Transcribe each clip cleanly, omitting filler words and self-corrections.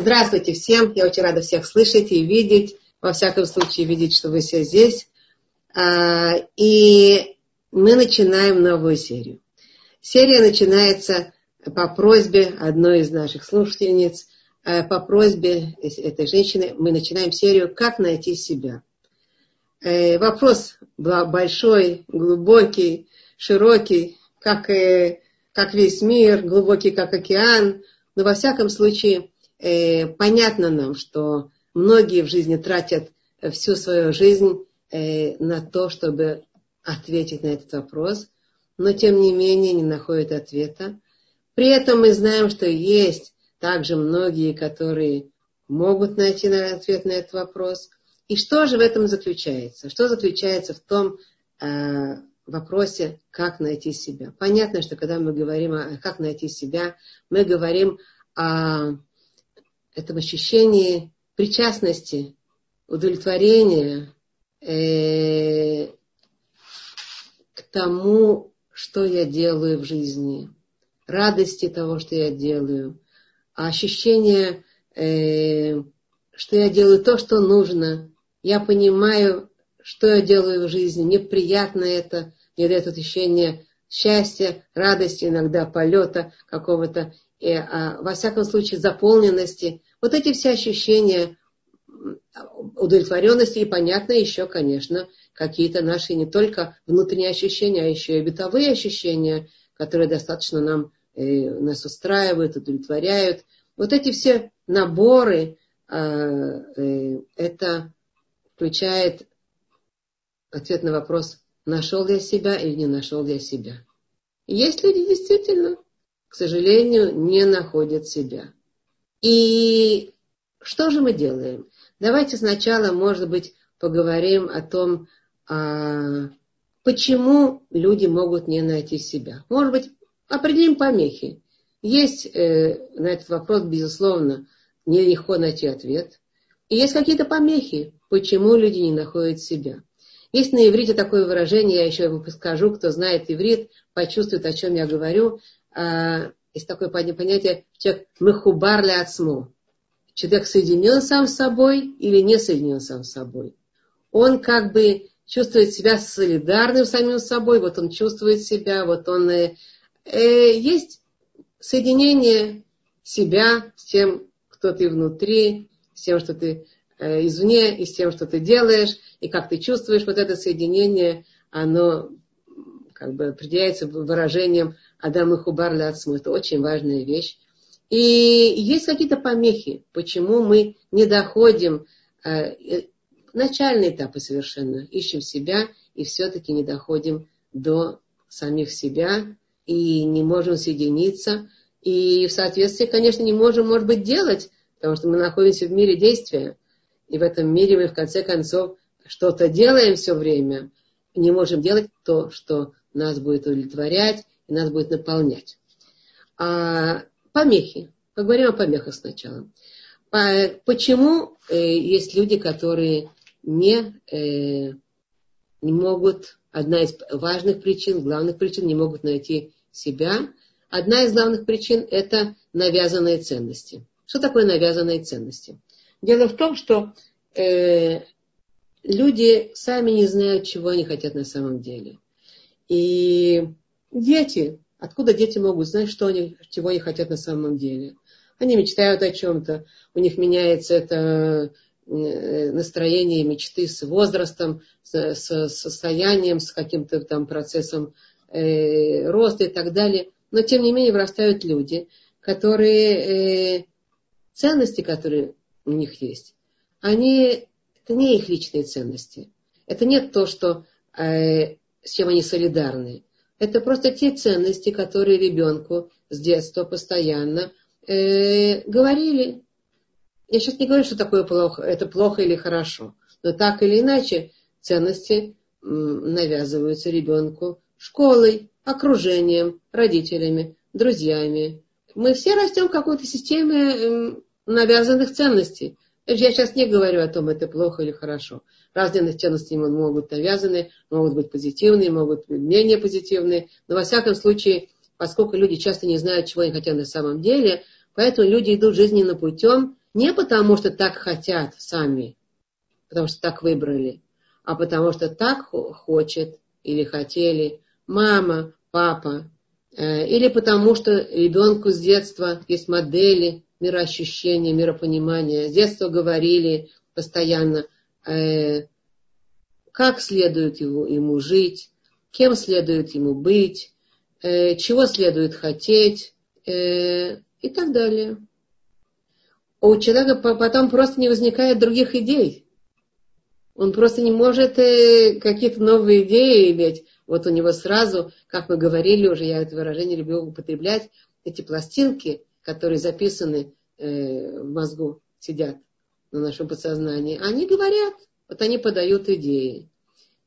Здравствуйте всем, я очень рада всех слышать и видеть, во всяком случае видеть, что вы все здесь. И мы начинаем новую серию. Серия начинается по просьбе одной из наших слушательниц, по просьбе этой женщины мы начинаем серию «Как найти себя?». Вопрос был большой, глубокий, широкий, как весь мир, глубокий, как океан. Но во всяком случае, понятно нам, что многие в жизни тратят всю свою жизнь на то, чтобы ответить на этот вопрос, но тем не менее не находят ответа. При этом мы знаем, что есть также многие, которые могут найти ответ на этот вопрос. И что же в этом заключается? Что заключается в том вопросе, как найти себя? Понятно, что когда мы говорим о «как найти себя», мы говорим о этом ощущении причастности, удовлетворения к тому, что я делаю в жизни, радости того, что я делаю, ощущение, что я делаю то, что нужно, я понимаю, что я делаю в жизни, мне приятно это, мне дает ощущение счастья, радости, иногда полета какого-то, во всяком случае заполненности. Вот эти все ощущения удовлетворенности и, понятно, еще, конечно, какие-то наши не только внутренние ощущения, а еще и бытовые ощущения, которые достаточно нас устраивают, удовлетворяют. Вот эти все наборы, это включает ответ на вопрос, нашел я себя или не нашел я себя. Есть люди действительно, к сожалению, не находят себя. И что же мы делаем? Давайте сначала, может быть, поговорим о том, почему люди могут не найти себя. Может быть, определим помехи. Есть на этот вопрос, безусловно, нелегко найти ответ. И есть какие-то помехи, почему люди не находят себя. Есть на иврите такое выражение, я еще его подскажу, кто знает иврит, почувствует, о чем я говорю. Есть такое понятие, человек мехубар ле ацмо. Человек соединен сам с собой или не соединен сам с собой. Он как бы чувствует себя солидарным самим собой, вот он чувствует себя, вот он... есть соединение себя с тем, кто ты внутри, с тем, что ты извне, и с тем, что ты делаешь, и как ты чувствуешь, вот это соединение, оно как бы определяется выражением «Адам и Хубар ле Ацмо». Это очень важная вещь. И есть какие-то помехи, почему мы не доходим, начальные этапы совершенно, ищем себя и все-таки не доходим до самих себя и не можем соединиться. И в соответствии, конечно, не можем, может быть, делать, потому что мы находимся в мире действия. И в этом мире мы, в конце концов, что-то делаем все время. Не можем делать то, что нас будет удовлетворять и нас будет наполнять. Помехи. Поговорим о помехах сначала. Почему есть люди, которые не могут... Одна из важных причин, главных причин, не могут найти себя. Одна из главных причин – это навязанные ценности. Что такое навязанные ценности? Дело в том, что люди сами не знают, чего они хотят на самом деле. И дети, откуда дети могут знать, чего они хотят на самом деле? Они мечтают о чем-то, у них меняется это настроение, мечты с возрастом, с состоянием, с каким-то там процессом роста и так далее. Но тем не менее вырастают люди, которые ценности, которые у них есть, это не их личные ценности. Это не то, с чем они солидарны. Это просто те ценности, которые ребенку с детства постоянно говорили. Я сейчас не говорю, что такое плохо, это плохо или хорошо. Но так или иначе ценности навязываются ребенку школой, окружением, родителями, друзьями. Мы все растем в какой-то системе навязанных ценностей. Я сейчас не говорю о том, это плохо или хорошо. Разные ценности могут быть навязаны, могут быть позитивные, могут быть менее позитивные. Но во всяком случае, поскольку люди часто не знают, чего они хотят на самом деле, поэтому люди идут жизненно путем, Не потому, что так хотят сами, потому что так выбрали, а потому что так хочет или хотели мама, папа, или потому что ребенку с детства есть модели мироощущения, миропонимания. С детства говорили постоянно, как следует ему жить, кем следует ему быть, чего следует хотеть и так далее. У человека потом просто не возникает других идей. Он просто не может какие-то новые идеи иметь. Вот у него сразу, как мы говорили уже, я это выражение люблю употреблять, эти пластинки, которые записаны в мозгу, сидят на нашем подсознании, они говорят, вот они подают идеи.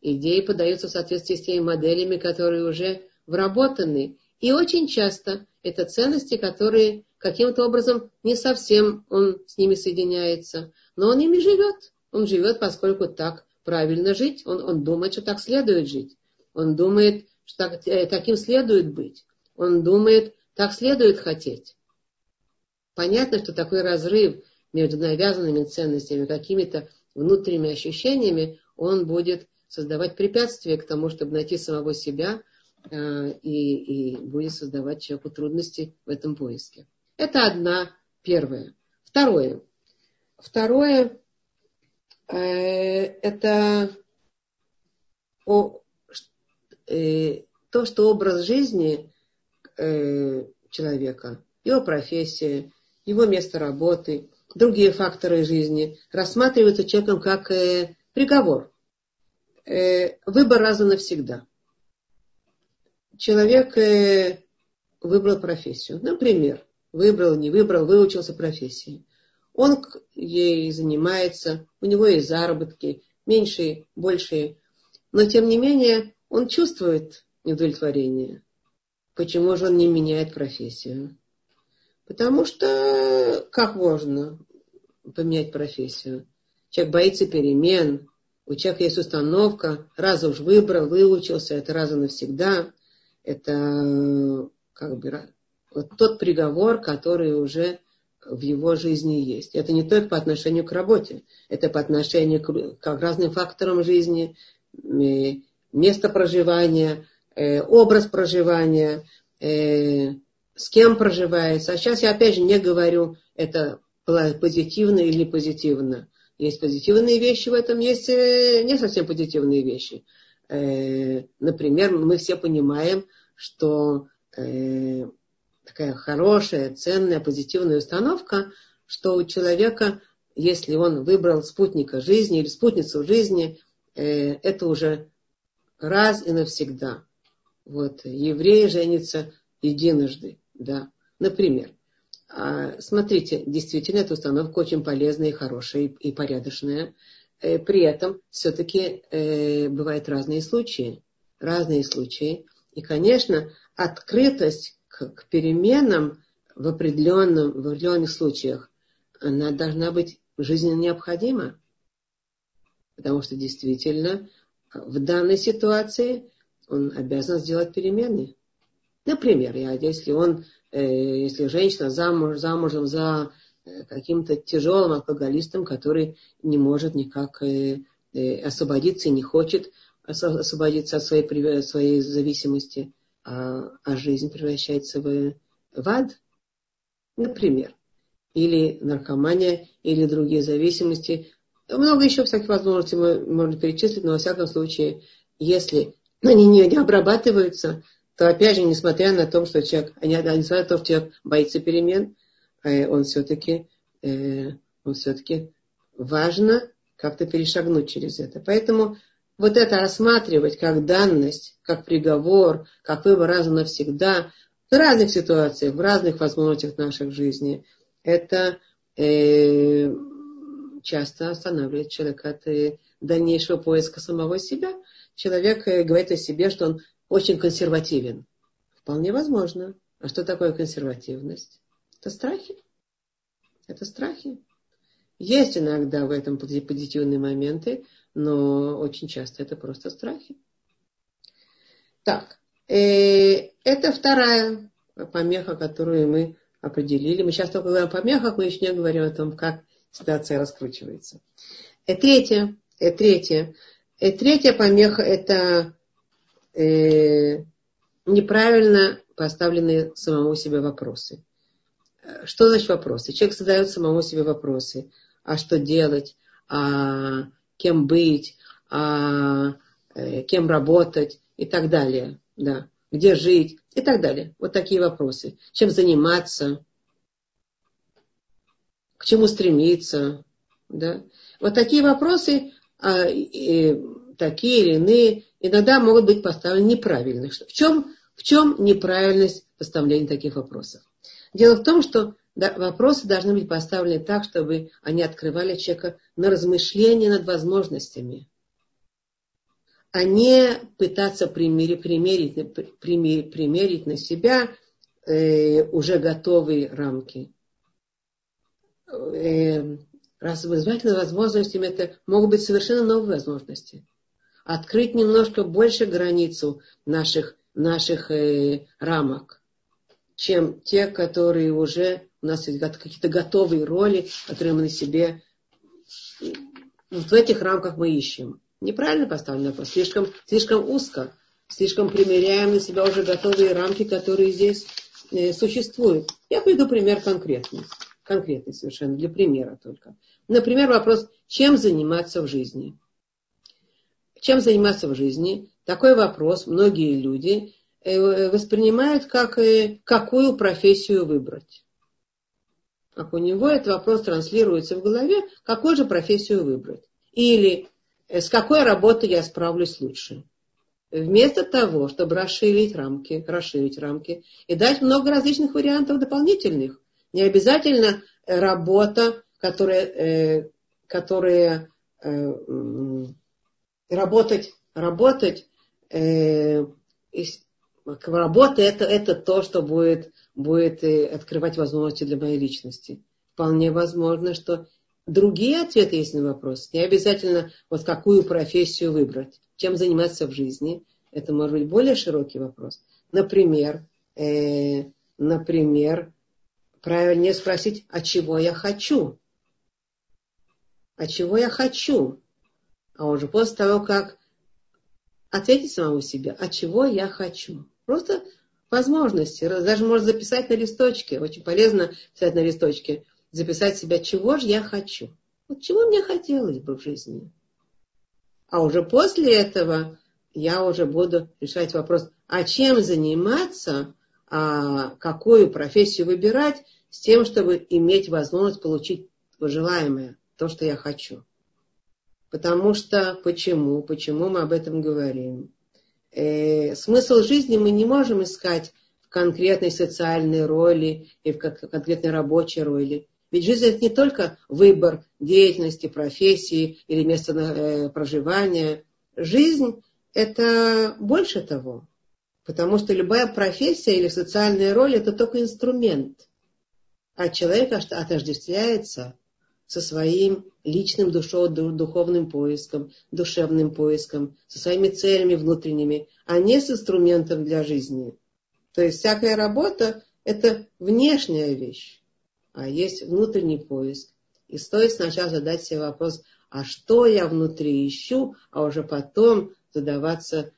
Идеи подаются в соответствии с теми моделями, которые уже вработаны. И очень часто это ценности, которые каким-то образом не совсем он с ними соединяется, но он ими живет. Он живет, поскольку так правильно жить. Он думает, что так следует жить. Он думает, что таким следует быть. Он думает, так следует хотеть. Понятно, что такой разрыв между навязанными ценностями, какими-то внутренними ощущениями, он будет создавать препятствия к тому, чтобы найти самого себя, и будет создавать человеку трудности в этом поиске. Это первое. Второе, это то, что образ жизни человека, его профессия, его место работы, другие факторы жизни рассматриваются человеком как приговор. Выбор раз и навсегда. Человек выбрал профессию. Например, выбрал, не выбрал, выучился профессии. Он ей занимается, у него есть заработки, меньшие, большие. Но, тем не менее, он чувствует неудовлетворение. Почему же он не меняет профессию? Потому что как можно поменять профессию? Человек боится перемен, у человека есть установка, раз уж выбрал, выучился, это раз и навсегда. Это как бы вот тот приговор, который уже в его жизни есть. Это не только по отношению к работе, это по отношению к разным факторам жизни, место проживания, образ проживания, с кем проживается. А сейчас я опять же не говорю, это позитивно или не позитивно. Есть позитивные вещи в этом, есть не совсем позитивные вещи. Например, мы все понимаем, что такая хорошая, ценная, позитивная установка, что у человека, если он выбрал спутника жизни или спутницу жизни, это уже раз и навсегда. Вот, евреи женятся единожды, да, например. Смотрите, действительно, эта установка очень полезная и хорошая, и порядочная. При этом все-таки бывают разные случаи. И, конечно, открытость к переменам в определенных случаях, она должна быть жизненно необходима. Потому что, действительно, в данной ситуации он обязан сделать перемены. Например, если женщина замужем за каким-то тяжелым алкоголистом, который не может никак освободиться и не хочет освободиться от своей зависимости, а жизнь превращается в ад, например. Или наркомания, или другие зависимости. Много еще всяких возможностей можно перечислить, но во всяком случае, если они не обрабатываются, то опять же, несмотря на то, что человек боится перемен, он все-таки важно как-то перешагнуть через это. Поэтому вот это рассматривать как данность, как приговор, как выбор раз и навсегда, в разных ситуациях, в разных возможностях нашей жизни, это часто останавливает человека от дальнейшего поиска самого себя. Человек говорит о себе, что он очень консервативен. Вполне возможно. А что такое консервативность? Это страхи. Есть иногда в этом позитивные моменты, но очень часто это просто страхи. Так, это вторая помеха, которую мы определили. Мы сейчас только говорим о помехах, мы еще не говорим о том, как ситуация раскручивается. И третья помеха – это неправильно поставленные самому себе вопросы. Что значит вопросы? Человек задает самому себе вопросы. А что делать? А кем быть? А кем работать? И так далее. Да. Где жить? И так далее. Вот такие вопросы. Чем заниматься? К чему стремиться? Да. Вот такие вопросы, такие или иные, иногда могут быть поставлены неправильно. В чем неправильность поставления таких вопросов? Дело в том, что вопросы должны быть поставлены так, чтобы они открывали человека на размышления над возможностями, а не пытаться примерить на себя уже готовые рамки. Раз вызвательными возможностями это могут быть совершенно новые возможности. Открыть немножко больше границу наших рамок, чем те, которые уже у нас есть какие-то готовые роли, которые мы на себе в этих рамках мы ищем. Неправильно поставлен вопрос, слишком узко, слишком примеряем на себя уже готовые рамки, которые здесь существуют. Я приведу пример конкретный совершенно, для примера только. Например, вопрос, чем заниматься в жизни? Чем заниматься в жизни? Такой вопрос многие люди воспринимают как какую профессию выбрать. Как у него этот вопрос транслируется в голове, какую же профессию выбрать? Или с какой работы я справлюсь лучше? Вместо того, чтобы расширить рамки и дать много различных вариантов дополнительных. Не обязательно работа, работа это то, что будет открывать возможности для моей личности. Вполне возможно, что другие ответы есть на вопрос. Не обязательно вот какую профессию выбрать, чем заниматься в жизни. Это может быть более широкий вопрос. Например, правильнее спросить, а чего я хочу? А уже после того, как ответить самому себе, а чего я хочу? Просто возможности. Даже можно записать на листочке. Очень полезно писать на листочке. Записать себя, чего же я хочу. Вот чего мне хотелось бы в жизни. А уже после этого я уже буду решать вопрос, а чем заниматься, а какую профессию выбирать, с тем, чтобы иметь возможность получить желаемое, то, что я хочу. Потому что, почему мы об этом говорим? Смысл жизни мы не можем искать в конкретной социальной роли и в конкретной рабочей роли. Ведь жизнь – это не только выбор деятельности, профессии или места проживания. Жизнь – это больше того. Потому что любая профессия или социальная роль – это только инструмент. А человек отождествляется со своим личным духовным поиском, душевным поиском, со своими целями внутренними, а не с инструментом для жизни. То есть всякая работа – это внешняя вещь, а есть внутренний поиск. И стоит сначала задать себе вопрос, а что я внутри ищу, а уже потом задаваться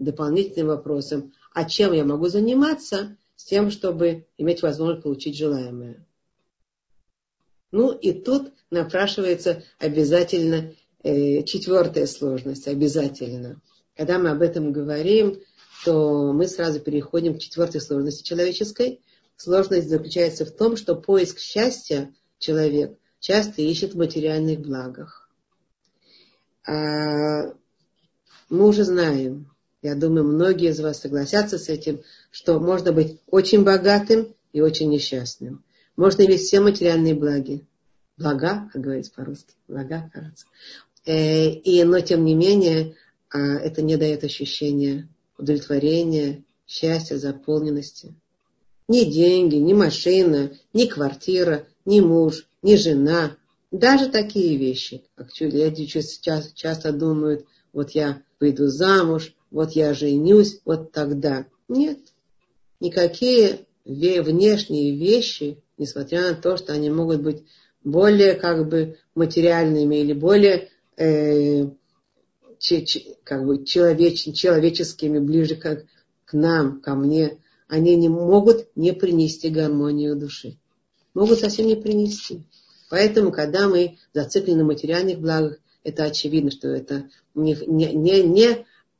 дополнительным вопросом, а чем я могу заниматься, с тем, чтобы иметь возможность получить желаемое. Ну и тут напрашивается обязательно четвертая сложность, обязательно. Когда мы об этом говорим, то мы сразу переходим к четвертой сложности человеческой. Сложность заключается в том, что поиск счастья человек часто ищет в материальных благах. А мы уже знаем, я думаю, многие из вас согласятся с этим, что можно быть очень богатым и очень несчастным. Можно иметь все материальные блага, как говорится по-русски, блага, кажется. Но тем не менее, это не дает ощущения удовлетворения, счастья, заполненности. Ни деньги, ни машина, ни квартира, ни муж, ни жена. Даже такие вещи, как люди часто думают, вот я выйду замуж, вот я женюсь, вот тогда. Нет, никакие внешние вещи, несмотря на то, что они могут быть более как бы материальными или более человеческими, ближе к нам, ко мне, они не могут не принести гармонию души. Могут совсем не принести. Поэтому, когда мы зациклены на материальных благах, это очевидно, что это не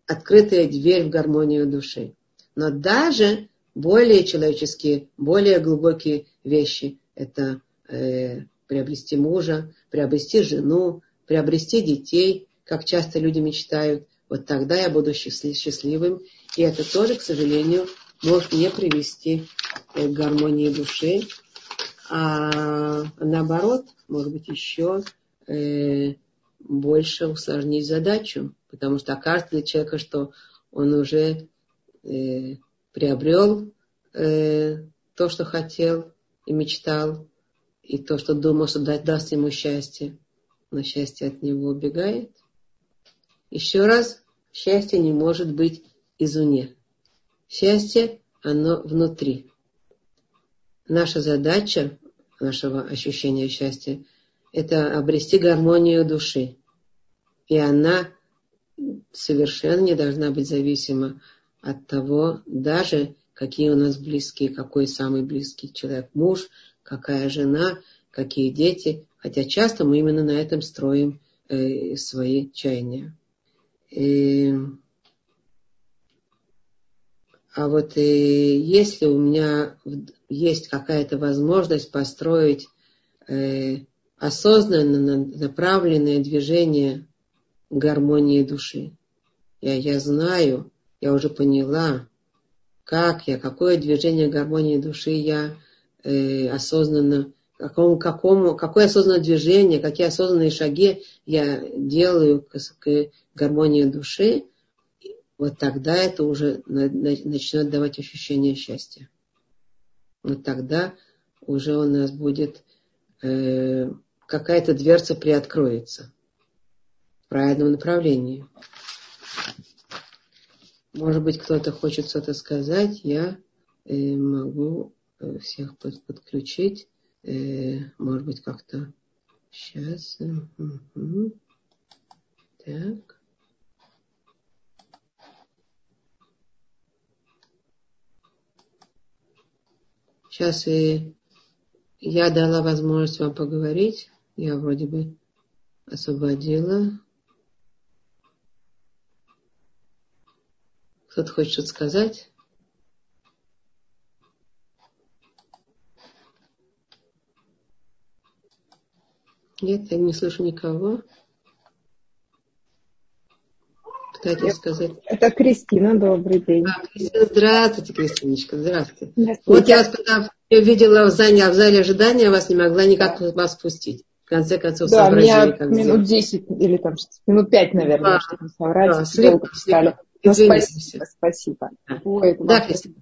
открытая дверь в гармонию души. Но даже более человеческие, более глубокие вещи – это приобрести мужа, приобрести жену, приобрести детей, как часто люди мечтают. Вот тогда я буду счастливым. И это тоже, к сожалению, может не привести к гармонии души. А наоборот, может быть, еще больше усложнить задачу. Потому что окажется для человека, что он уже приобрел то, что хотел и мечтал, и то, что думал, что даст ему счастье. Но счастье от него убегает. Еще раз, счастье не может быть извне. Счастье, оно внутри. Наша задача, нашего ощущения счастья, это обрести гармонию души. И она совершенно не должна быть зависима от того, даже какие у нас близкие, какой самый близкий человек муж, какая жена, какие дети. Хотя часто мы именно на этом строим свои чаяния. А вот если у меня есть какая-то возможность построить осознанно направленное движение гармонии души, я знаю, я уже поняла, какое движение гармонии души я осознанно, какое осознанное движение, какие осознанные шаги я делаю к гармонии души, вот тогда это уже начнет давать ощущение счастья. Вот тогда уже у нас будет какая-то дверца приоткроется в правильном направлении. Может быть, кто-то хочет что-то сказать, я могу всех подключить. Может быть, как-то сейчас. Так. Сейчас я дала возможность вам поговорить. Я вроде бы освободила. Кто-то хочет что-то сказать? Нет, я не слышу никого. Это Кристина, добрый день. Кристина, здравствуйте, Кристиночка, здравствуйте. Вот я вас когда видела в зале ожидания, вас не могла никак вас пустить. В конце концов, да, сообразили. Как минут 10 или там минут 5, наверное, чтобы соврать. Да, слепо. Ну, спасибо. Да. Ой, да, Кристина.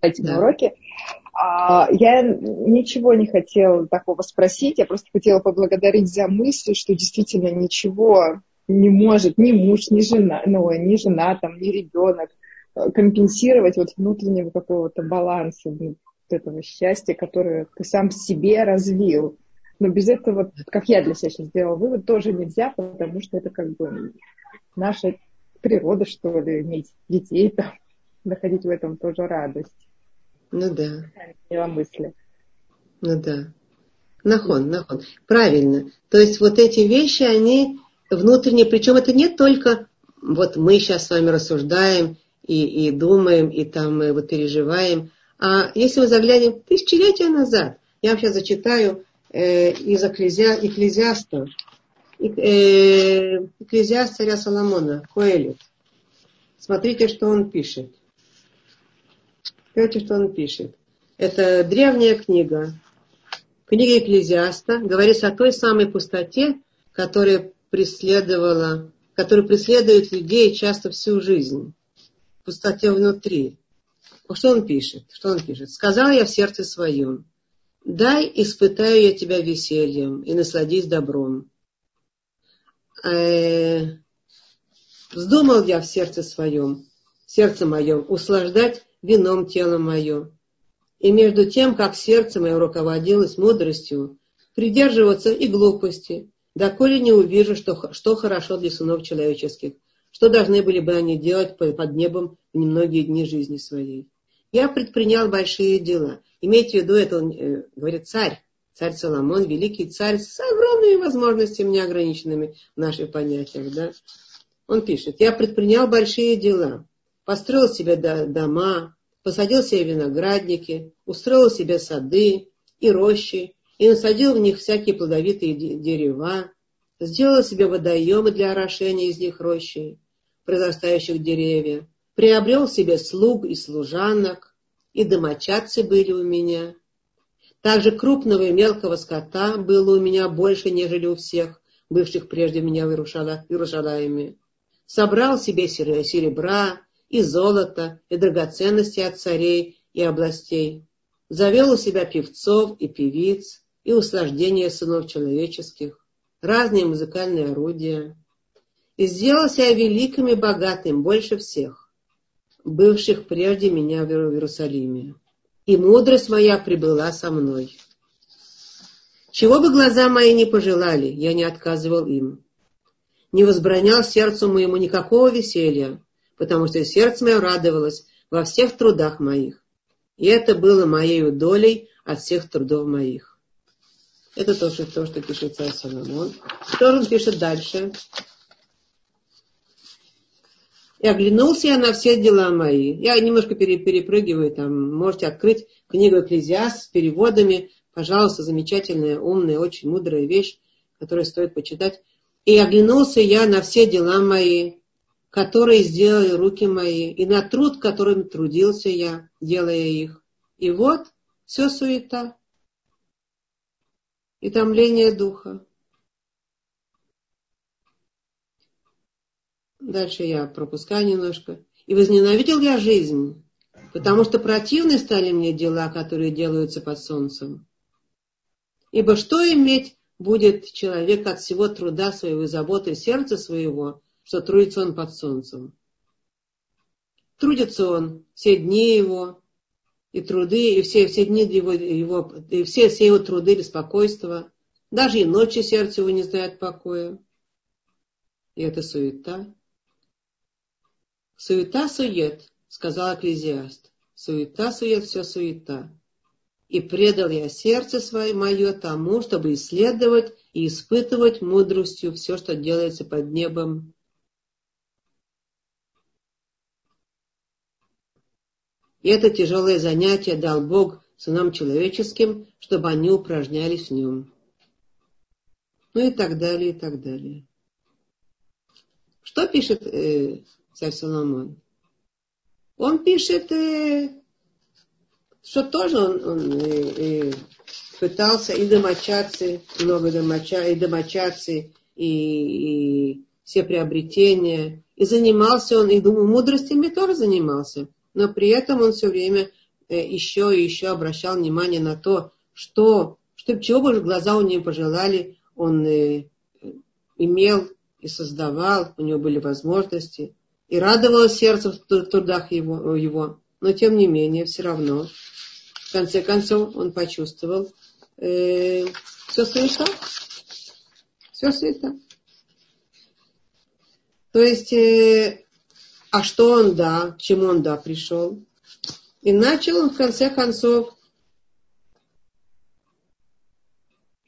Эти уроки. Я ничего не хотела такого спросить, я просто хотела поблагодарить за мысль, что действительно ничего не может ни муж, ни жена, там, ни ребенок компенсировать вот внутреннего какого-то баланса, вот этого счастья, которое ты сам себе развил. Но без этого, как я для себя сейчас сделала вывод, тоже нельзя, потому что это как бы наша природа, что ли, иметь детей, там, находить в этом тоже радость. Ну да. Я мысли. Ну да. Нахон. Правильно. То есть вот эти вещи, они внутренние, причем это не только вот мы сейчас с вами рассуждаем и думаем, и там и вот переживаем. А если мы заглянем тысячелетия назад, я вам сейчас зачитаю из Екклезиаста, Екклезиаст царя Соломона, Коэлет. Смотрите, что он пишет. Смотрите, что он пишет. Это древняя книга. Книга Екклезиаста говорит о той самой пустоте, которая преследует людей часто всю жизнь. Пустоте внутри. Что он пишет? «Сказал я в сердце своем, дай испытаю я тебя весельем и насладись добром. Вздумал я в сердце моем услаждать вином тело мое, и между тем, как сердце мое руководилось мудростью, придерживаться и глупости, доколе не увижу, что хорошо для сынов человеческих, что должны были бы они делать под небом в немногие дни жизни своей. Я предпринял большие дела. Имейте в виду, это говорит царь, царь Соломон, великий царь с огромными возможностями, неограниченными в наших понятиях. Да? Он пишет, я предпринял большие дела, построил себе дома, посадил себе виноградники, устроил себе сады и рощи, и насадил в них всякие плодовитые дерева, сделал себе водоемы для орошения из них рощи, произрастающих деревья, приобрел себе слуг и служанок, и домочадцы были у меня. Также крупного и мелкого скота было у меня больше, нежели у всех, бывших прежде меня в Иерусалиме. Собрал себе серебра и золото, и драгоценности от царей и областей. Завел у себя певцов и певиц, и услаждение сынов человеческих, разные музыкальные орудия. И сделал себя великим и богатым больше всех, бывших прежде меня в Иерусалиме. И мудрость моя прибыла со мной. Чего бы глаза мои не пожелали, я не отказывал им. Не возбранял сердцу моему никакого веселья, потому что сердце мое радовалось во всех трудах моих. И это было моей долей от всех трудов моих. Это то, что пишет царь Соломон. Что же он пишет дальше? И оглянулся я на все дела мои. Я немножко перепрыгиваю, там можете открыть книгу Екклезиаста с переводами. Пожалуйста, замечательная, умная, очень мудрая вещь, которую стоит почитать. И оглянулся я на все дела мои, которые сделали руки мои, и на труд, которым трудился я, делая их. И вот все суета и томление духа. Дальше я пропускаю немножко. И возненавидел я жизнь, потому что противны стали мне дела, которые делаются под солнцем. Ибо что иметь будет человек от всего труда своего и заботы сердца своего, что трудится он под солнцем? Трудится он все дни его, и труды, и все дни его, и все его труды, беспокойства, даже и ночи сердце его не знает покоя. И это суета. Суета-сует, сказал Екклезиаст. Суета-сует, все суета. И предал я сердце свое мое тому, чтобы исследовать и испытывать мудростью все, что делается под небом. И это тяжелое занятие дал Бог сынам человеческим, чтобы они упражнялись в нем. Ну и так далее, и так далее. Что пишет царь Соломон? Он пишет, что тоже он пытался и домочадцы, и все приобретения. И занимался он, и думаю, мудростями тоже занимался. Но при этом он все время еще и еще обращал внимание на то, что чего бы глаза у него пожелали, он имел и создавал, у него были возможности, и радовалось сердце в трудах его. Но тем не менее, все равно, в конце концов, он почувствовал все суета. Все суета. То есть... К чему он пришел? И начал он, в конце концов,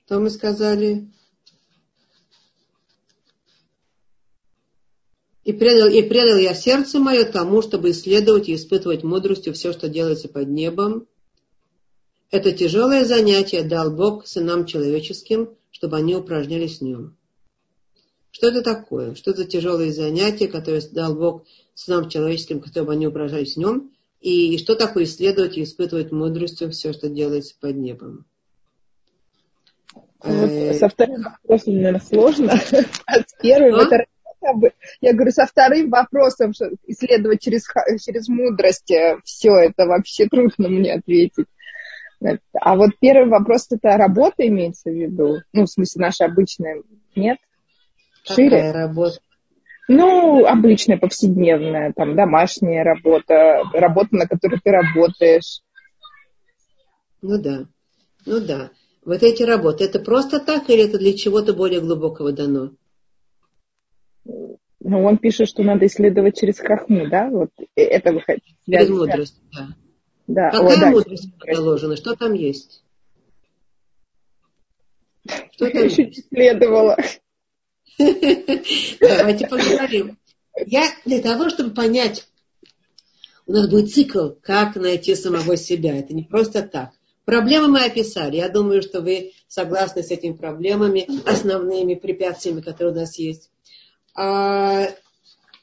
что мы сказали? И предал я сердце мое тому, чтобы исследовать и испытывать мудростью все, что делается под небом. Это тяжелое занятие дал Бог сынам человеческим, чтобы они упражнялись в нем. Что это такое? Что это тяжелые занятия, которые дал Бог сынам человеческим, чтобы они упражнялись в нем? И что такое исследовать и испытывать мудростью все, что делается под небом? Вот со вторым вопросом, наверное, сложно. А с первым это... Я говорю, со вторым вопросом, что исследовать через мудрость все, это вообще трудно мне ответить. А вот первый вопрос, это работа имеется в виду? Ну, в смысле, наша обычная, нет? Шире. Какая работа? Ну, обычная, повседневная, там, домашняя работа, работа, на которой ты работаешь. Ну да. Вот эти работы, это просто так или это для чего-то более глубокого дано? Ну, он пишет, что надо исследовать через хохму, да? Вот это вы хотите. Через мудрость, да. Какая мудрость положена? Что там есть? Что там еще не исследовала. Давайте поговорим. Для того, чтобы понять, у нас будет цикл «Как найти самого себя». Это не просто так. Проблемы мы описали. Я думаю, что вы согласны с этими проблемами, основными препятствиями, которые у нас есть. А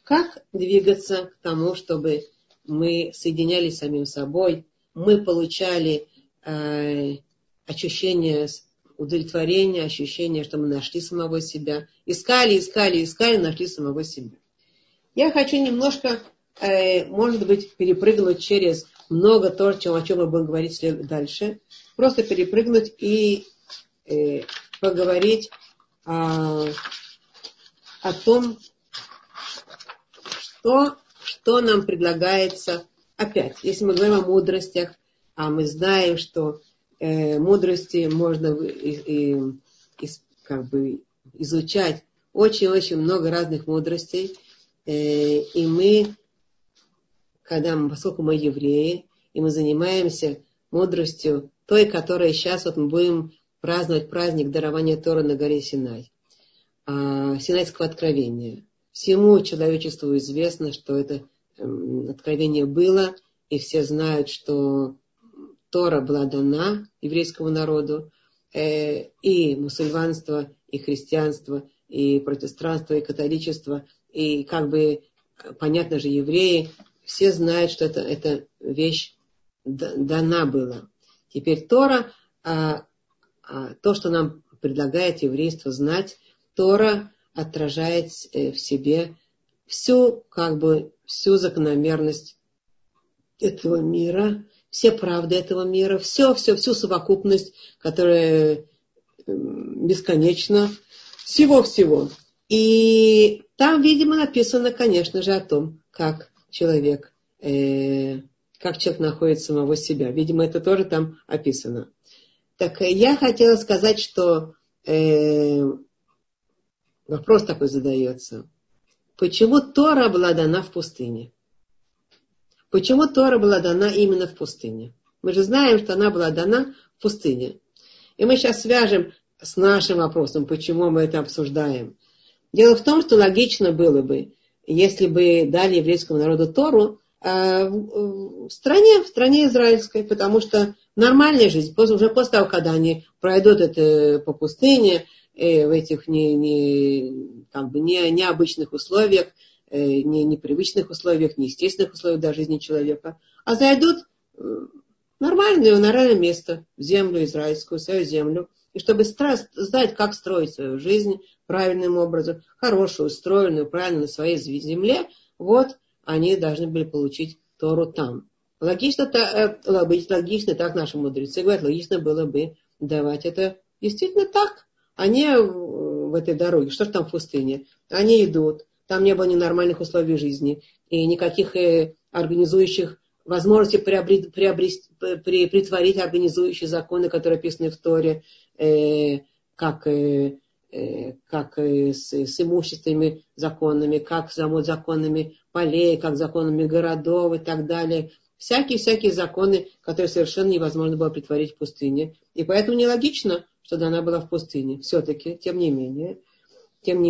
как двигаться к тому, чтобы мы соединялись с самим собой, мы получали ощущение удовлетворения, ощущение, что мы нашли самого себя. Искали, нашли самого себя. Я хочу немножко, может быть, перепрыгнуть через много то, о чем мы будем говорить дальше. Просто перепрыгнуть и поговорить о том, что нам предлагается опять. Если мы говорим о мудростях, а мы знаем, что мудрости можно изучать очень-очень много разных мудростей. И мы, поскольку мы евреи, и мы занимаемся мудростью той, которая сейчас вот мы будем праздновать праздник дарования Торы на горе Синай. Синайского откровения. Всему человечеству известно, что это откровение было, и все знают, что Тора была дана еврейскому народу, и мусульманство, и христианство, и протестантство, и католичество, и понятно же, евреи, все знают, что эта вещь дана была. Теперь Тора, то, что нам предлагает еврейство знать, Тора отражает в себе всю закономерность этого мира, все правды этого мира, всю совокупность, которая бесконечна, всего-всего. И там, видимо, написано, конечно же, о том, как человек находит самого себя. Видимо, это тоже там описано. Так я хотела сказать, что вопрос такой задается. Почему Тора была дана в пустыне? Почему Тора была дана именно в пустыне? Мы же знаем, что она была дана в пустыне. И мы сейчас свяжем с нашим вопросом, почему мы это обсуждаем. Дело в том, что логично было бы, если бы дали еврейскому народу Тору в стране израильской, потому что нормальная жизнь, уже после того, когда они пройдут это по пустыне, в этих необычных условиях, непривычных условиях, неестественных условиях для жизни человека, а зайдут в нормальное место, в землю израильскую, свою землю, и чтобы знать, как строить свою жизнь правильным образом, хорошую, устроенную, правильно на своей земле, вот они должны были получить Тору там. Логично, так наши мудрецы говорят, логично было бы давать это действительно так. Они в этой дороге, что же там в пустыне, они идут, там не было ни нормальных условий жизни, и никаких организующих возможностей притворить организующие законы, которые описаны в Торе, как с имущественными законами, как с законами полей, как с законами городов и так далее. Всякие-всякие законы, которые совершенно невозможно было притворить в пустыне. И поэтому нелогично, что дана была в пустыне. Все-таки, тем не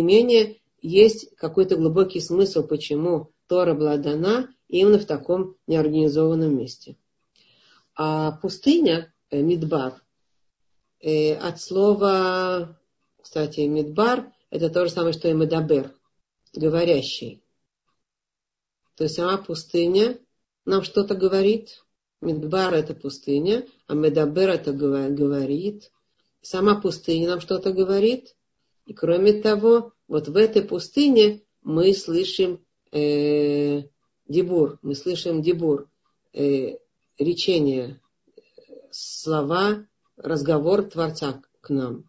менее, есть какой-то глубокий смысл, почему Тора была дана именно в таком неорганизованном месте. А пустыня, Мидбар, от слова, кстати, Мидбар, это то же самое, что и Медабер, говорящий. То есть сама пустыня нам что-то говорит. Мидбар — это пустыня, а Медабер — это говорит. Сама пустыня нам что-то говорит. И кроме того, вот в этой пустыне мы слышим дибур. Мы слышим дибур, речение, слова, разговор Творца к нам.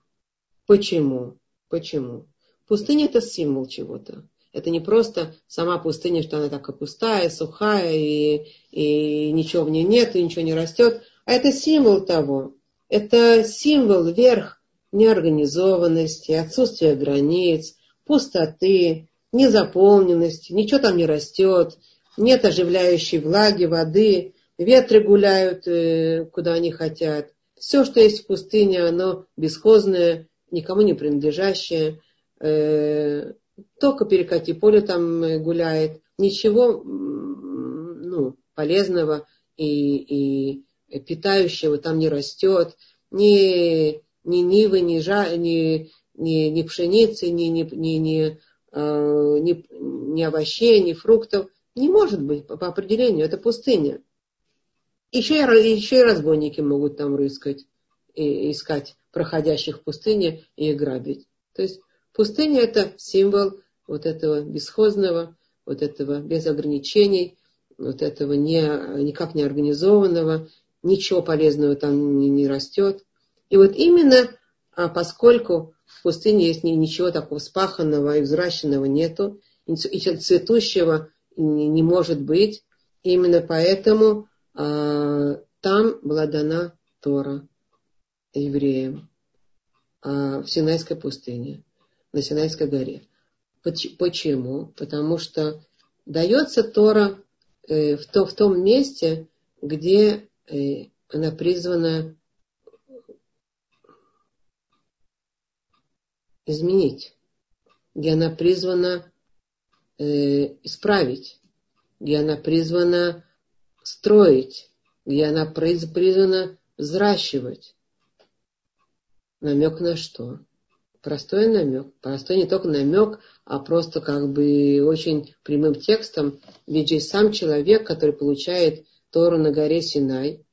Почему? Пустыня — это символ чего-то. Это не просто сама пустыня, что она такая пустая, сухая, и ничего в ней нет, и ничего не растет. А это символ того, это символ верх неорганизованности, отсутствия границ, пустоты, незаполненности, ничего там не растет, нет оживляющей влаги, воды, ветры гуляют, куда они хотят. Все, что есть в пустыне, оно бесхозное, никому не принадлежащее. Только перекати поле там гуляет. Ничего полезного и питающего там не растет. Ни нивы, ни пшеницы, ни овощей, ни фруктов. Не может быть по определению. Это пустыня. Еще и разбойники могут там рыскать, и искать проходящих в пустыне и грабить. То есть пустыня — это символ вот этого бесхозного, вот этого без ограничений, вот этого никак не организованного, ничего полезного там не растет. И вот именно поскольку в пустыне есть ничего такого вспаханного и взращенного нету, и цветущего не может быть, именно поэтому там была дана Тора евреям в Синайской пустыне, на Синайской горе. Почему? Потому что дается Тора в том месте, где она призвана изменить, где она призвана исправить, где она призвана строить, где она призвана взращивать. Намек на что? Простой намек. Простой не только намек, а просто как бы очень прямым текстом. Ведь же сам человек, который получает Тору на горе Синай,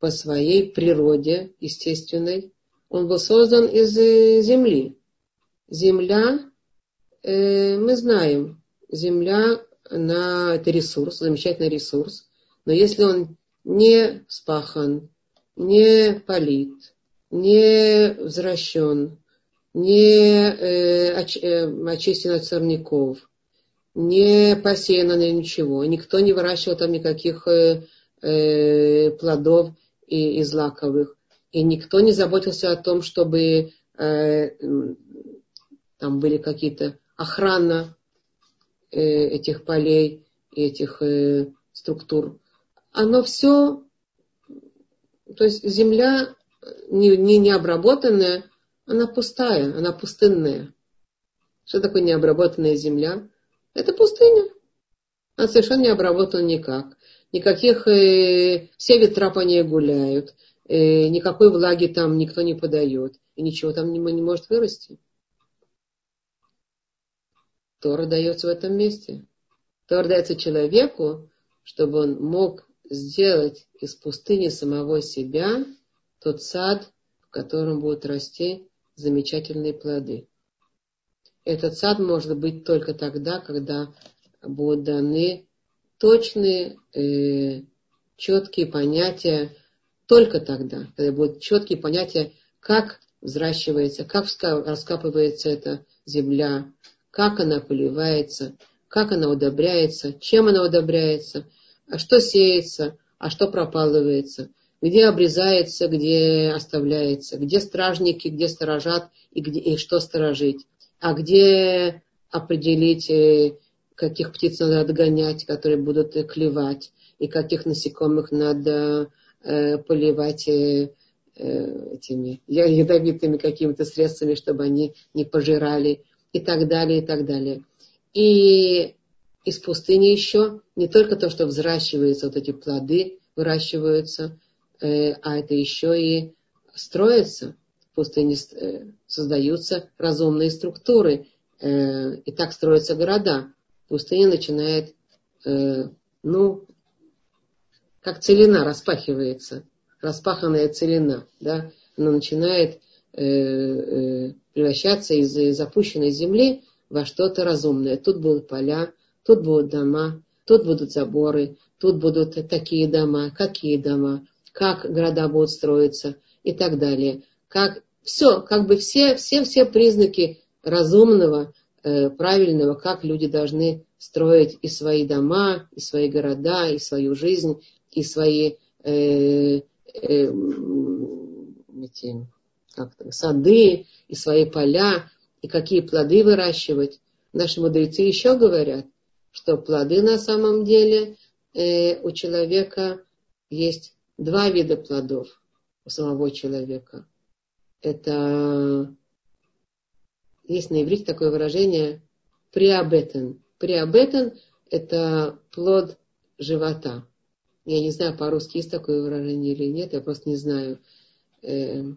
по своей природе естественной, он был создан из земли. Земля, мы знаем, земля, это ресурс, замечательный ресурс. Но если он не вспахан, не полит, не взращен, не очистен от сорняков, не посеяно на ничего, никто не выращивал там никаких плодов и злаковых, и никто не заботился о том, чтобы там были какие-то охрана этих полей, этих структур. Оно все, то есть земля не обработанная, она пустая, она пустынная. Что такое необработанная земля? Это пустыня. Она совершенно не обработана никак. Все ветра по ней гуляют, никакой влаги там никто не подает, и ничего там не может вырасти. Тора дается в этом месте. Тора дается человеку, чтобы он мог сделать из пустыни самого себя тот сад, в котором будут расти замечательные плоды. Этот сад может быть только тогда, когда будут даны точные, четкие понятия, только тогда, когда будут четкие понятия, как взращивается, как раскапывается эта земля, как она поливается, как она удобряется, чем она удобряется, а что сеется, а что пропалывается, где обрезается, где оставляется, где стражники, где сторожат и что сторожить, а где определить, каких птиц надо отгонять, которые будут клевать, и каких насекомых надо поливать этими ядовитыми какими-то средствами, чтобы они не пожирали, и так далее, и так далее. И из пустыни еще не только то, что взращиваются вот эти плоды, выращиваются, а это еще и строится. В пустыне создаются разумные структуры, и так строятся города. Пустыня начинает, как целина распахивается, распаханная целина, да? Она начинает превращаться из запущенной земли во что-то разумное. Тут будут поля, тут будут дома, тут будут заборы, тут будут такие дома, какие дома, как города будут строиться и так далее. Все признаки разумного, правильного, как люди должны строить и свои дома, и свои города, и свою жизнь, и свои сады и свои поля, и какие плоды выращивать. Наши мудрецы еще говорят, что плоды на самом деле у человека есть два вида плодов у самого человека. Это есть на иврите такое выражение приабетен. Приабетен – это плод живота. Я не знаю, по-русски есть такое выражение или нет, я просто не знаю, не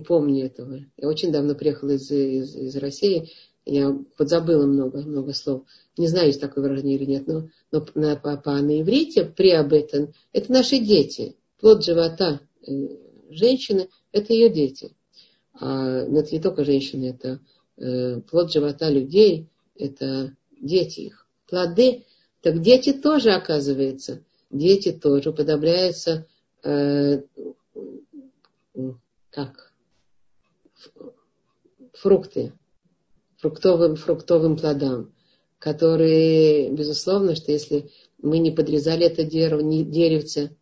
помню этого. Я очень давно приехала из России, я подзабыла много слов. Не знаю, есть такое выражение или нет, но на иврите приабетен – это наши дети. Плод живота женщины – это ее дети. Но это не только женщины, это плод живота людей, это дети их. Плоды, так дети тоже, оказывается, дети тоже уподобляются как фрукты, фруктовым плодам, которые, безусловно, что если мы не подрезали это деревце,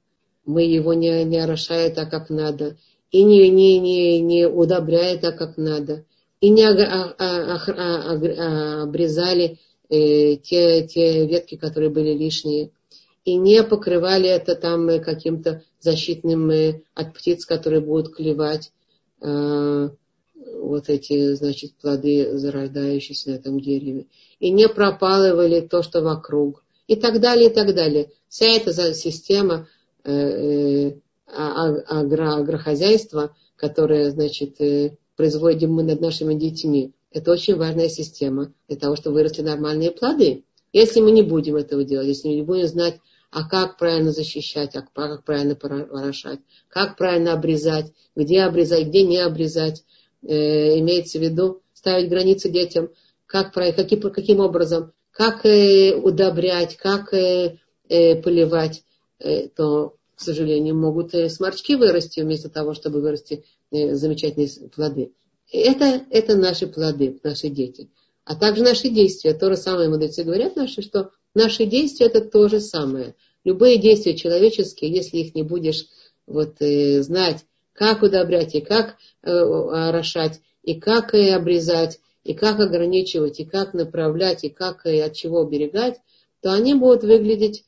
мы его не орошаем так, как надо, и не удобряя так, как надо, и не обрезали те ветки, которые были лишние, и не покрывали это там каким-то защитным от птиц, которые будут клевать вот эти, значит, плоды, зарождающиеся на этом дереве, и не пропалывали то, что вокруг, и так далее, и так далее. Вся эта система агрохозяйства, которое, значит, производим мы над нашими детьми, это очень важная система для того, чтобы выросли нормальные плоды. Если мы не будем этого делать, если мы не будем знать, а как правильно защищать, а как правильно порошать, как правильно обрезать, где не обрезать, имеется в виду ставить границы детям, каким образом, как удобрять, как поливать, то, к сожалению, могут сморчки вырасти вместо того, чтобы вырасти замечательные плоды. Это наши плоды, наши дети. А также наши действия. То же самое мудрецы говорят наши, что наши действия – это то же самое. Любые действия человеческие, если их не будешь знать, как удобрять, и как орошать, и как обрезать, и как ограничивать, и как направлять, и как от чего оберегать, то они будут выглядеть...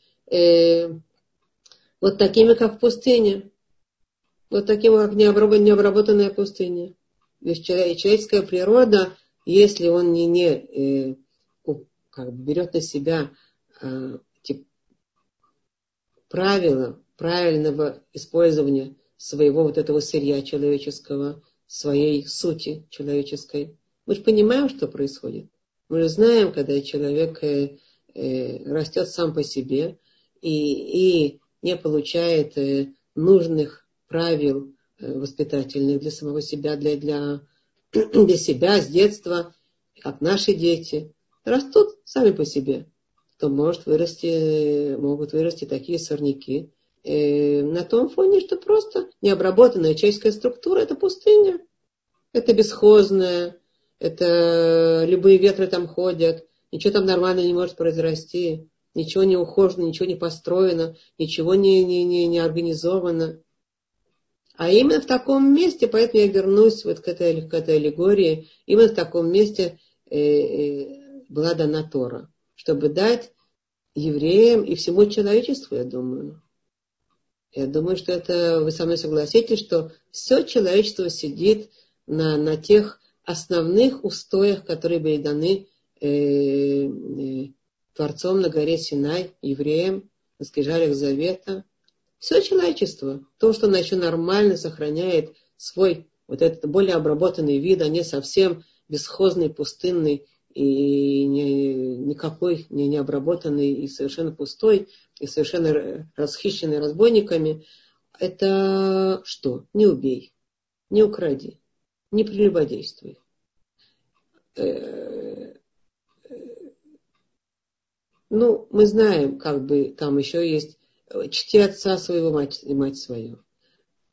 такими, как в пустыне. Такими, как необработанная пустыня. Ведь человеческая природа, если он берет на себя правила правильного использования своего этого сырья человеческого, своей сути человеческой. Мы же понимаем, что происходит. Мы же знаем, когда человек растет сам по себе и не получает нужных правил воспитательных для самого себя, для себя с детства, как наши дети растут сами по себе, то могут вырасти такие сорняки на том фоне, что просто необработанная человеческая структура – это пустыня, это бесхозная, это любые ветры там ходят, ничего там нормально не может произрасти. Ничего не ухожено, ничего не построено, ничего не организовано. А именно в таком месте, поэтому я вернусь к этой аллегории, именно в таком месте была дана Тора, чтобы дать евреям и всему человечеству, я думаю. Я думаю, что это вы со мной согласитесь, что все человечество сидит на тех основных устоях, которые были даны Творцом на горе Синай, евреям, на скрижалях Завета. Все человечество, то, что оно еще нормально сохраняет свой этот более обработанный вид, а не совсем бесхозный, пустынный и никакой необработанный и совершенно пустой, и совершенно расхищенный разбойниками, это что? Не убей, не укради, не прелюбодействуй. Мы знаем, там еще есть «чти отца своего, мать свою».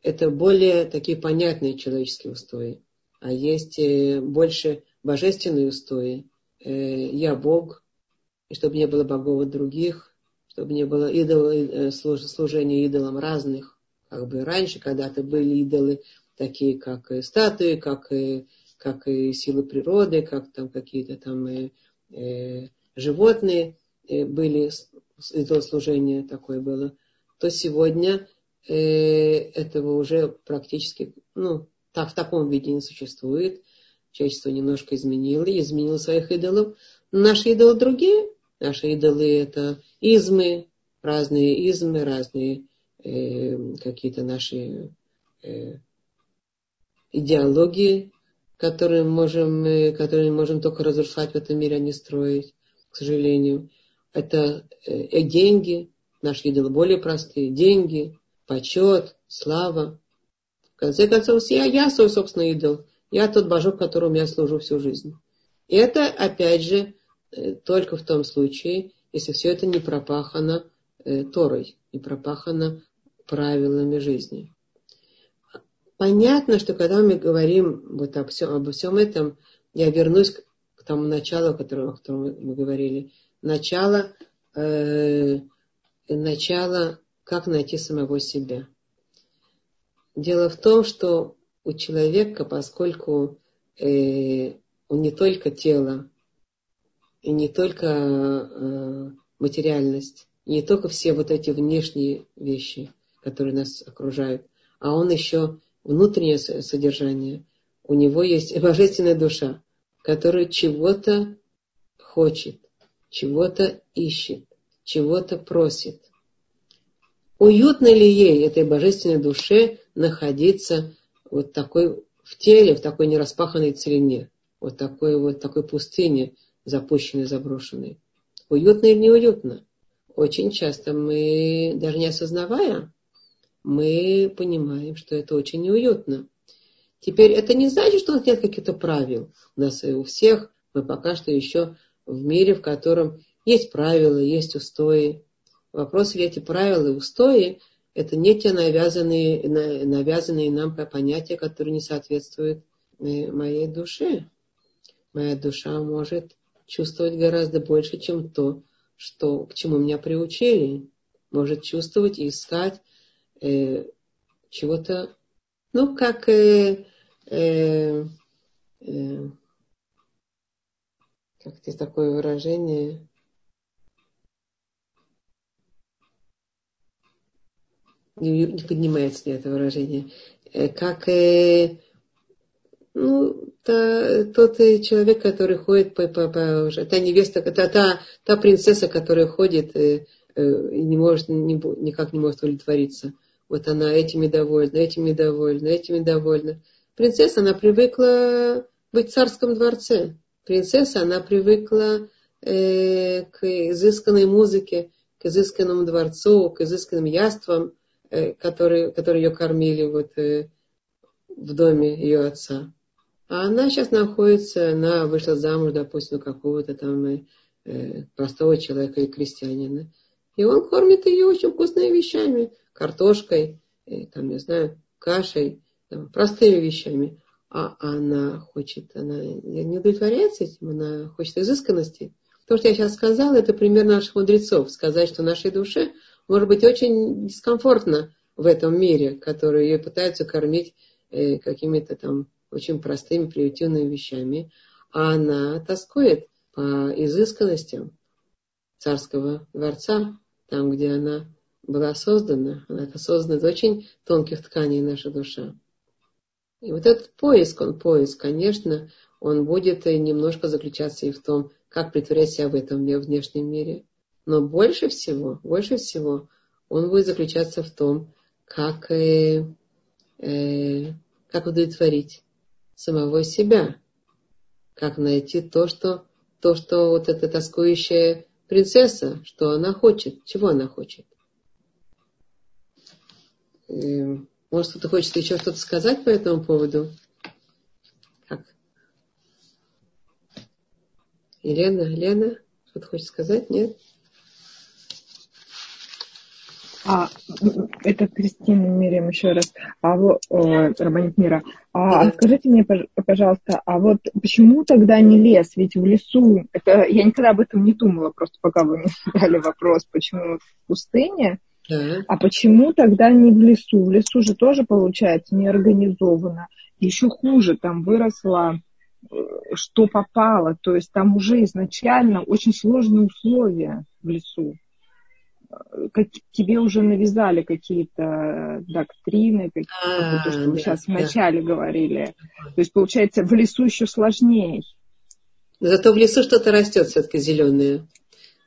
Это более такие понятные человеческие устои. А есть больше божественные устои. «Я Бог», и чтобы не было богов других, чтобы не было идола, служения идолам разных. как бы раньше когда-то были идолы, такие как статуи, как силы природы, как там какие-то там животные были, идолослужение такое было, то сегодня этого уже практически, ну, так, в таком виде не существует. Человечество немножко изменило своих идолов. Наши идолы другие. Наши идолы — это измы, разные какие-то наши идеологии, которые можем только разрушать в этом мире, а не строить, к сожалению. Это деньги. Наши идолы более простые. Деньги, почет, слава. В конце концов, я свой собственный идол. Я тот божок, которому я служу всю жизнь. И это, опять же, только в том случае, если все это не пропахано Торой, не пропахано правилами жизни. Понятно, что когда мы говорим вот обо всем этом, я вернусь к тому началу, о котором мы говорили. Начало, как найти самого себя. Дело в том, что у человека, поскольку он не только тело, и не только материальность, и не только все вот эти внешние вещи, которые нас окружают, а он еще внутреннее содержание. У него есть божественная душа, которая чего-то хочет, чего-то ищет, чего-то просит. Уютно ли ей, этой божественной душе, находиться вот такой в теле, в такой нераспаханной целине, вот такой пустыне, запущенной, заброшенной? Уютно или неуютно? Очень часто мы, даже не осознавая, мы понимаем, что это очень неуютно. Теперь это не значит, что у нас нет каких-то правил. У нас и у всех, мы пока что еще в мире, в котором есть правила, есть устои. Вопрос, ли эти правила и устои — это не те навязанные нам понятия, которые не соответствуют моей душе. Моя душа может чувствовать гораздо больше, чем то, к чему меня приучили. Может чувствовать и искать чего-то, ну, как как-то такое выражение. Не поднимается мне это выражение. Как тот человек, который ходит по та невеста, та принцесса, которая ходит и никак не может удовлетвориться. Вот она этим недовольна, этим недовольна, этим недовольна. Принцесса, она привыкла быть в царском дворце. Принцесса, она привыкла к изысканной музыке, к изысканному дворцу, к изысканным яствам, которые ее кормили в доме ее отца. А она сейчас находится, она вышла замуж, допустим, у какого-то там простого человека и крестьянина. И он кормит ее очень вкусными вещами. Картошкой, там, не знаю, кашей, там, простыми вещами. А она не удовлетворяется этим, она хочет изысканности. То, что я сейчас сказала, это пример наших мудрецов. Сказать, что нашей душе может быть очень дискомфортно в этом мире, который ее пытаются кормить какими-то там очень простыми, приютивными вещами. А она тоскует по изысканностям царского дворца, там, где она была создана. Она создана из очень тонких тканей, наша душа. И вот этот поиск, конечно, он будет немножко заключаться и в том, как притворять себя в этом внешнем мире. Но больше всего он будет заключаться в том, как удовлетворить самого себя, как найти то, что вот эта тоскующая принцесса, что она хочет, чего она хочет. Может, кто-то хочет еще что-то сказать по этому поводу? Как? Елена, что-то хочешь сказать? Нет? Это Кристина Мирим еще раз. Рабанит Мира. Скажите мне, пожалуйста, почему тогда не лес? Ведь в лесу, я никогда об этом не думала, просто пока вы мне задали вопрос, почему в пустыне, А почему тогда не в лесу? В лесу же тоже, получается, неорганизованно. Еще хуже, там выросло, что попало. То есть там уже изначально очень сложные условия в лесу. Как, тебе уже навязали какие-то доктрины, какие-то, то, что мы сейчас вначале говорили. То есть, получается, в лесу еще сложнее. Зато в лесу что-то растет все-таки зеленое.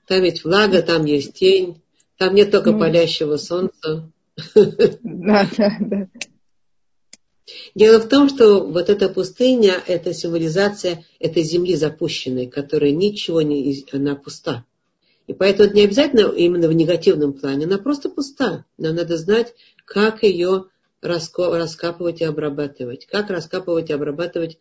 Там ведь влага, там есть тень, там нет только палящего солнца. Да. Дело в том, что вот эта пустыня, это символизация этой земли запущенной, которая ничего не... Она пуста. И поэтому это не обязательно именно в негативном плане. Она просто пуста. Нам надо знать, как ее раскапывать и обрабатывать. Как раскапывать и обрабатывать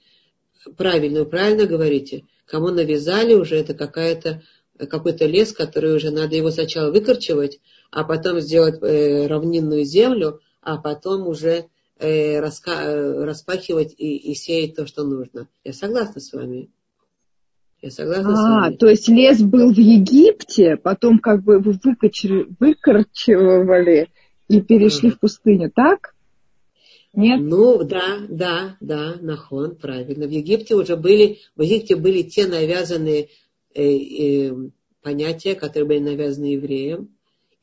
правильно. Вы правильно говорите. Кому навязали уже, это какой-то лес, который уже надо его сначала выкорчевать, а потом сделать равнинную землю, а потом уже распахивать и сеять то, что нужно. Я согласна с вами. То есть лес был в Египте, потом как бы его выкорчевывали и перешли в пустыню, так? Нет? Ну, да, Нахон, правильно. В Египте были те навязанные понятия, которые были навязаны евреям,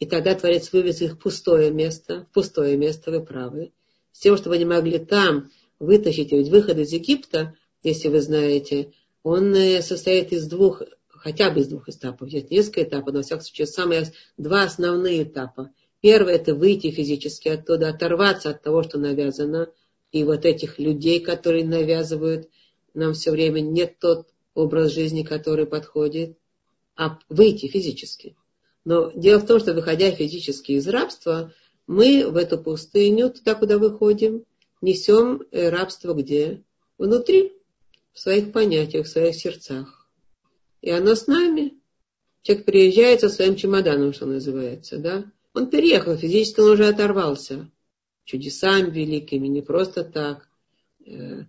и тогда Творец вывез их в пустое место, вы правы, с тем, чтобы они могли там вытащить, ведь выход из Египта, если вы знаете, он состоит из двух, хотя бы из двух этапов. Есть несколько этапов, но, во всяком случае, два основные этапа. Первый – это выйти физически оттуда, оторваться от того, что навязано. И вот этих людей, которые навязывают нам все время, нет тот образ жизни, который подходит, а выйти физически. Но дело в том, что, выходя физически из рабства, мы в эту пустыню, туда, куда выходим, несем рабство где? Внутри. В своих понятиях, в своих сердцах. И оно с нами. Человек приезжает со своим чемоданом, что называется, да? Он переехал, физически он уже оторвался. Чудесами великими, не просто так.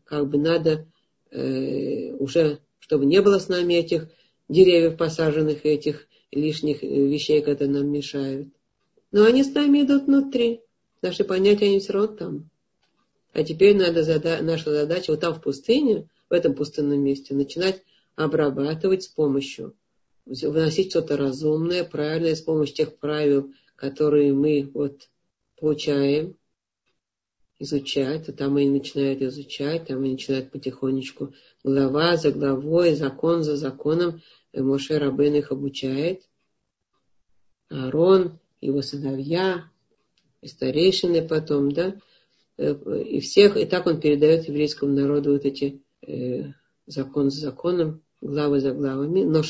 Как бы надо уже, чтобы не было с нами этих деревьев посаженных, этих лишних вещей, которые нам мешают. Но они с нами идут внутри. Наши понятия, они все равно там. А теперь наша задача вот там в пустыне, в этом пустынном месте, начинать обрабатывать с помощью, выносить что-то разумное, правильное, с помощью тех правил, которые мы вот получаем, изучать, там они начинают изучать, там они начинают потихонечку глава за главой, закон за законом, Моше Рабейну их обучает, Арон, его сыновья, и старейшины потом, да, и так он передает еврейскому народу вот эти закон за законом, главы за главами, но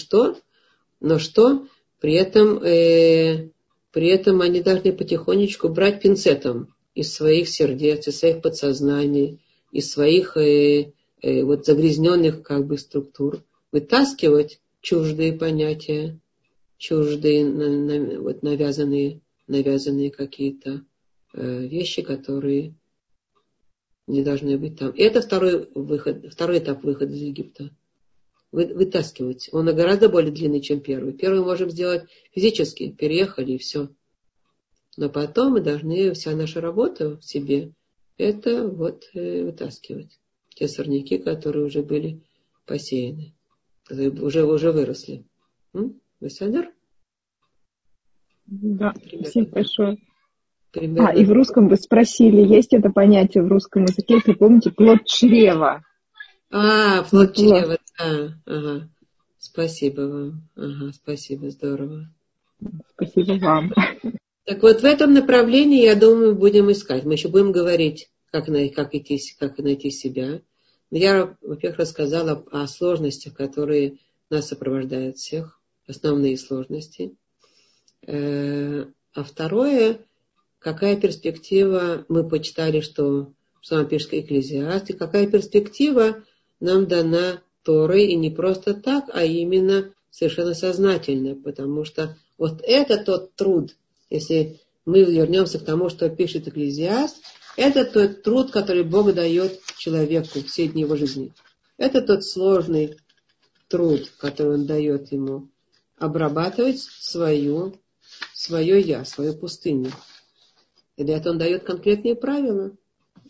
при этом они должны потихонечку брать пинцетом из своих сердец, из своих подсознаний, из своих вот загрязненных как бы структур, вытаскивать чуждые понятия, чуждые вот навязанные какие-то вещи, которые не должны быть там. И это второй этап выхода из Египта. Вытаскивать. Он гораздо более длинный, чем первый. Первый можем сделать физически. Переехали и все. Но потом мы должны, вся наша работа в себе, это вот вытаскивать. Те сорняки, которые уже были посеяны. Которые уже выросли. Высадер? Да, спасибо большое. Примерно. И в русском вы спросили, есть это понятие в русском языке, если помните, плод чрева. Плод чрева, да. Ага. Спасибо вам. Ага, спасибо, здорово. Спасибо вам. Так вот, в этом направлении, я думаю, будем искать. Мы еще будем говорить, как найти себя. Но я, во-первых, рассказала о сложностях, которые нас сопровождают всех, основные сложности. А второе... Какая перспектива, мы почитали, что нам пишет Екклезиаст, и какая перспектива нам дана Торой, и не просто так, а именно совершенно сознательно, потому что вот это тот труд, если мы вернемся к тому, что пишет Екклезиаст, это тот труд, который Бог дает человеку все дни его жизни. Это тот сложный труд, который он дает ему, обрабатывать свою свое «я», свою пустыню. И для этого он дает конкретные правила.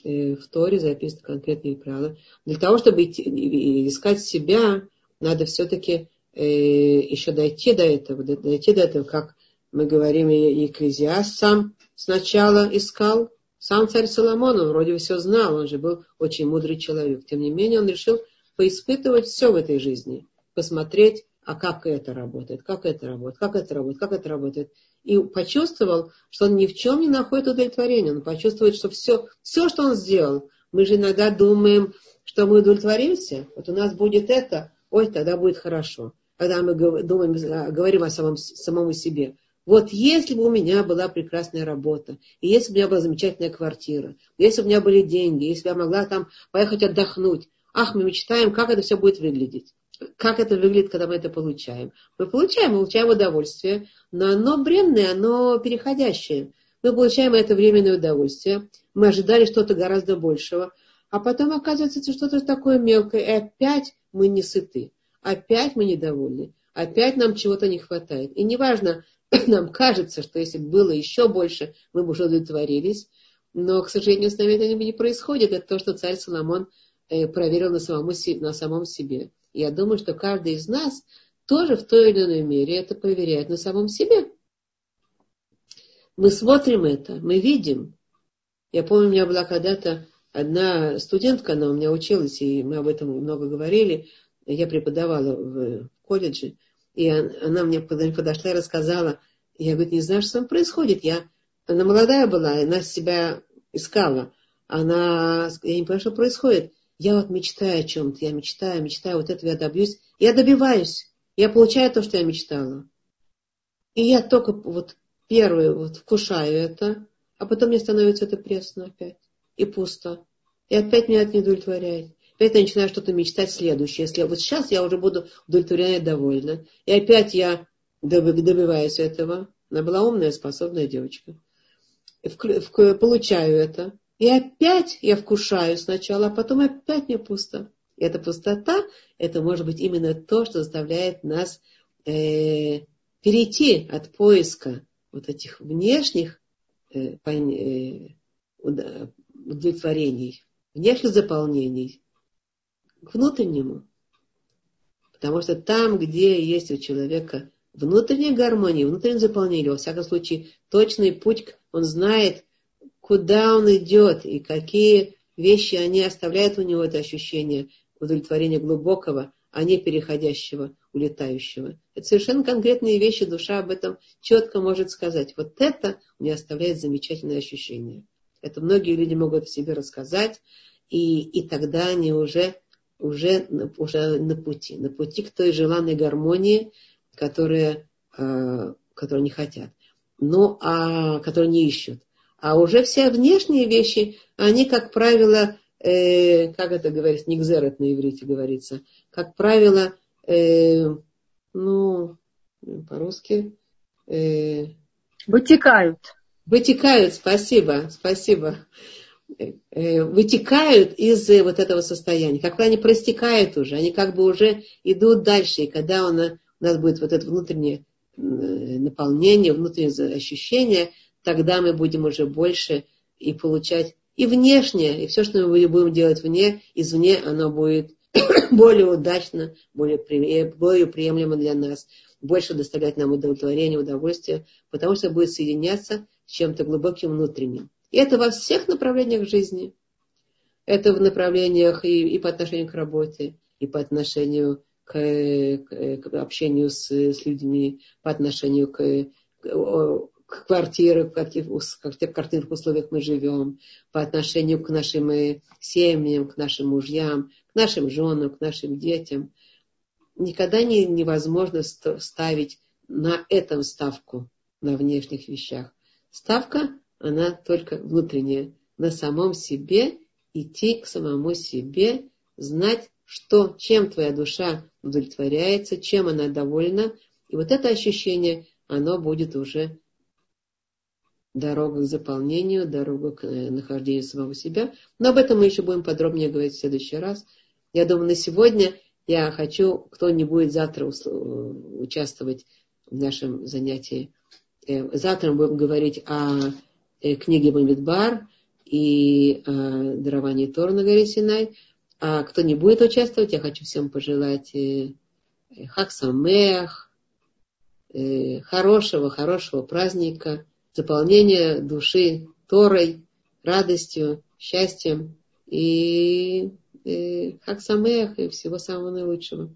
И в Торе записаны конкретные правила. Для того, чтобы искать себя, надо все-таки еще дойти до этого, как мы говорим, и Екклезиаст сам сначала искал. Сам царь Соломон, он вроде бы все знал, он же был очень мудрый человек. Тем не менее, он решил поиспытывать все в этой жизни. Посмотреть, а как это работает, как это работает, как это работает, как это работает. И почувствовал, что он ни в чем не находит удовлетворения. Он почувствует, что все, что он сделал, мы же иногда думаем, что мы удовлетворимся. Вот у нас будет это, ой, тогда будет хорошо. Когда мы говорим о самому себе. Вот если бы у меня была прекрасная работа, и если бы у меня была замечательная квартира, если бы у меня были деньги, если бы я могла там поехать отдохнуть. Ах, мы мечтаем, как это все будет выглядеть. Как это выглядит, когда мы это получаем. Мы получаем удовольствие, но оно бренное, оно переходящее. Мы получаем это временное удовольствие. Мы ожидали что-то гораздо большего. А потом оказывается, это что-то такое мелкое. И опять мы не сыты. Опять мы недовольны. Опять нам чего-то не хватает. И неважно, нам кажется, что если бы было еще больше, мы бы уже удовлетворились. Но, к сожалению, с нами это не происходит. Это то, что царь Соломон проверил на самом себе. Я думаю, что каждый из нас тоже в той или иной мере это проверяет на самом себе. Мы смотрим это, мы видим. Я помню, у меня была когда-то одна студентка, она у меня училась, и мы об этом много говорили. Я преподавала в колледже. И она мне подошла и рассказала. Я говорю, не знаю, что там происходит. Она молодая была, она себя искала. Я не понимаю, что происходит. Я вот мечтаю о чем-то. Я мечтаю, вот этого я добьюсь. Я добиваюсь. Я получаю то, что я мечтала. И я только вот первое вот вкушаю это. А потом мне становится это пресно опять. И пусто. И опять меня это не удовлетворяет. Опять я начинаю что-то мечтать следующее. Если вот сейчас я уже буду удовлетворена и довольна. И опять я добиваюсь этого. Она была умная, способная девочка. Получаю это. И опять я вкушаю сначала, а потом опять мне пусто. И эта пустота, это может быть именно то, что заставляет нас перейти от поиска вот этих внешних удовлетворений, внешних заполнений к внутреннему. Потому что там, где есть у человека внутренняя гармония, внутреннее заполнение, во всяком случае, точный путь, он знает, куда он идет и какие вещи они оставляют у него это ощущение удовлетворения глубокого, а не переходящего, улетающего. Это совершенно конкретные вещи, душа об этом четко может сказать. Вот это мне оставляет замечательное ощущение. Это многие люди могут о себе рассказать, и тогда они уже на пути к той желанной гармонии, которую не хотят, которую не ищут. А уже все внешние вещи, они, как правило, как это говорится, нигзерет на иврите говорится, как правило, по-русски... вытекают. Вытекают, спасибо. Вытекают из вот этого состояния. Как они простекают уже, они как бы уже идут дальше. И когда у нас будет вот это внутреннее наполнение, внутреннее ощущение, тогда мы будем уже больше и получать и внешнее, и все, что мы будем делать извне, оно будет более удачно, более приемлемо для нас, больше доставлять нам удовлетворение, удовольствие, потому что будет соединяться с чем-то глубоким внутренним. И это во всех направлениях жизни. Это в направлениях и по отношению к работе, и по отношению к общению с людьми, по отношению к квартирам, в каких условиях мы живем, по отношению к нашим семьям, к нашим мужьям, к нашим женам, к нашим детям. Никогда невозможно ставить на этом ставку, на внешних вещах. Ставка, она только внутренняя. На самом себе, идти к самому себе, знать, чем твоя душа удовлетворяется, чем она довольна. И вот это ощущение, оно будет уже дорога к заполнению, дорога к нахождению самого себя. Но об этом мы еще будем подробнее говорить в следующий раз. Я думаю, на сегодня я хочу, кто не будет завтра участвовать в нашем занятии, Завтра мы будем говорить о книге Бемидбар и о даровании Торы на горе Синай. А кто не будет участвовать, я хочу всем пожелать хаг самеах, хорошего праздника, заполнения души Торой, радостью, счастьем и хаг самеах и всего самого наилучшего.